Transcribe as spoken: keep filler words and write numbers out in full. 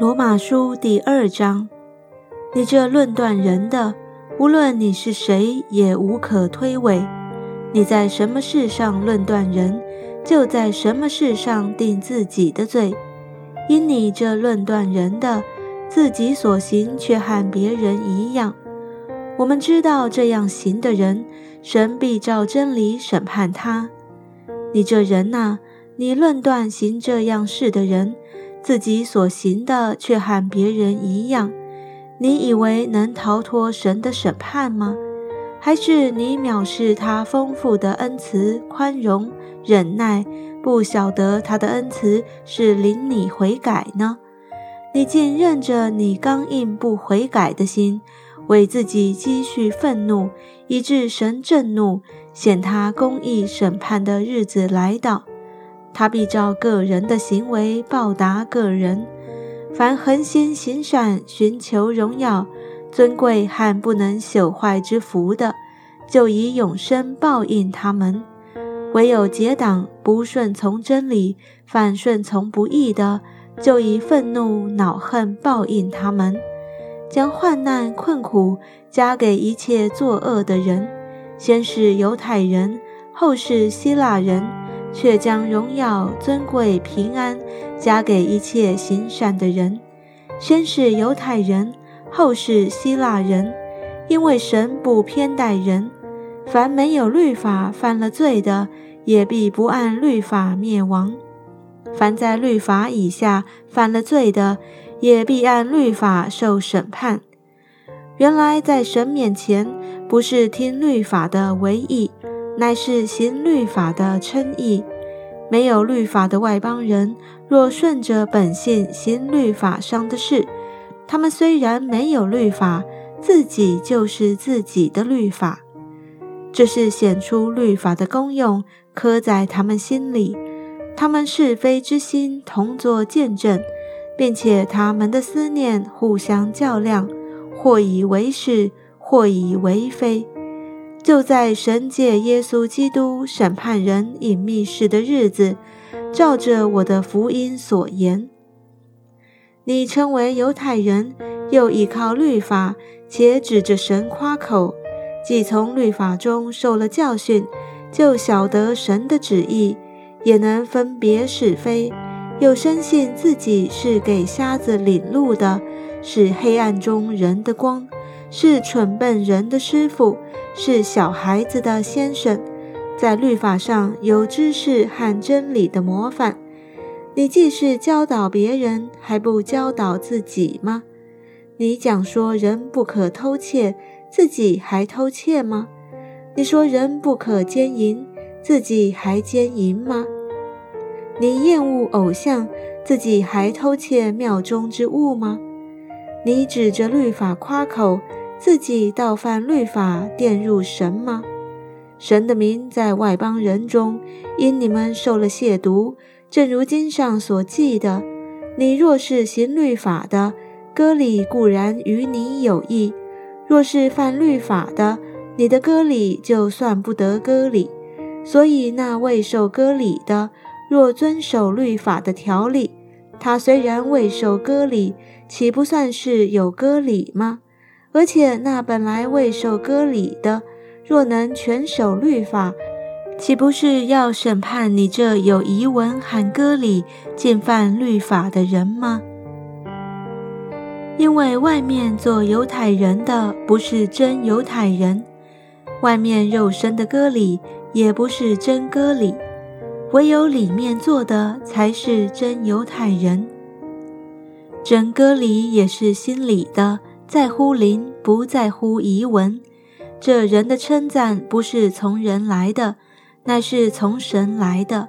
罗马书第二章，你这论断人的，无论你是谁，也无可推诿。你在什么事上论断人，就在什么事上定自己的罪。因你这论断人的，自己所行却和别人一样。我们知道这样行的人，神必照真理审判他。你这人哪，你论断行这样事的人，自己所行的却和别人一样，你以为能逃脱神的审判吗？还是你藐视他丰富的恩慈、宽容、忍耐，不晓得他的恩慈是领你悔改呢？你竟任着你刚硬不悔改的心，为自己积蓄愤怒，以致神震怒，显他公义审判的日子来到。他必照个人的行为报答个人。凡恒心行善，寻求荣耀、尊贵和不能朽坏之福的，就以永生报应他们。唯有结党、不顺从真理、反顺从不义的，就以愤怒、恼恨报应他们。将患难、困苦加给一切作恶的人，先是犹太人，后是希腊人，却将荣耀、尊贵、平安加给一切行善的人，先是犹太人，后是希腊人，因为神不偏待人。凡没有律法犯了罪的，也必不按律法灭亡；凡在律法以下犯了罪的，也必按律法受审判。原来在神面前，不是听律法的为义，乃是行律法的称义。没有律法的外邦人，若顺着本性行律法上的事，他们虽然没有律法，自己就是自己的律法。这是显出律法的功用，刻在他们心里。他们是非之心同作见证，并且他们的思念互相较量，或以为是，或以为非。就在神借耶稣基督审判人隐秘事的日子，照着我的福音所言，你称为犹太人，又倚靠律法，且指着神夸口，既从律法中受了教训，就晓得神的旨意，也能分别是非，又深信自己是给瞎子领路的，是黑暗中人的光，是蠢笨人的师傅，是小孩子的先生，在律法上有知识和真理的模范。你既是教导别人，还不教导自己吗？你讲说人不可偷窃，自己还偷窃吗？你说人不可奸淫，自己还奸淫吗？你厌恶偶像，自己还偷窃庙中之物吗？你指着律法夸口，自己倒犯律法，玷辱神吗？神的名在外邦人中，因你们受了亵渎，正如经上所记的，你若是行律法的，割礼固然与你有益；若是犯律法的，你的割礼就算不得割礼。所以那未受割礼的，若遵守律法的条例，他虽然未受割礼，岂不算是有割礼吗？而且那本来未受割礼的，若能全守律法，岂不是要审判你这有遗文和割礼进犯律法的人吗？因为外面做犹太人的，不是真犹太人；外面肉身的割礼，也不是真割礼；唯有里面做的，才是真犹太人。真割礼也是心里的，在乎灵，不在乎遗文。这人的称赞不是从人来的，乃是从神来的。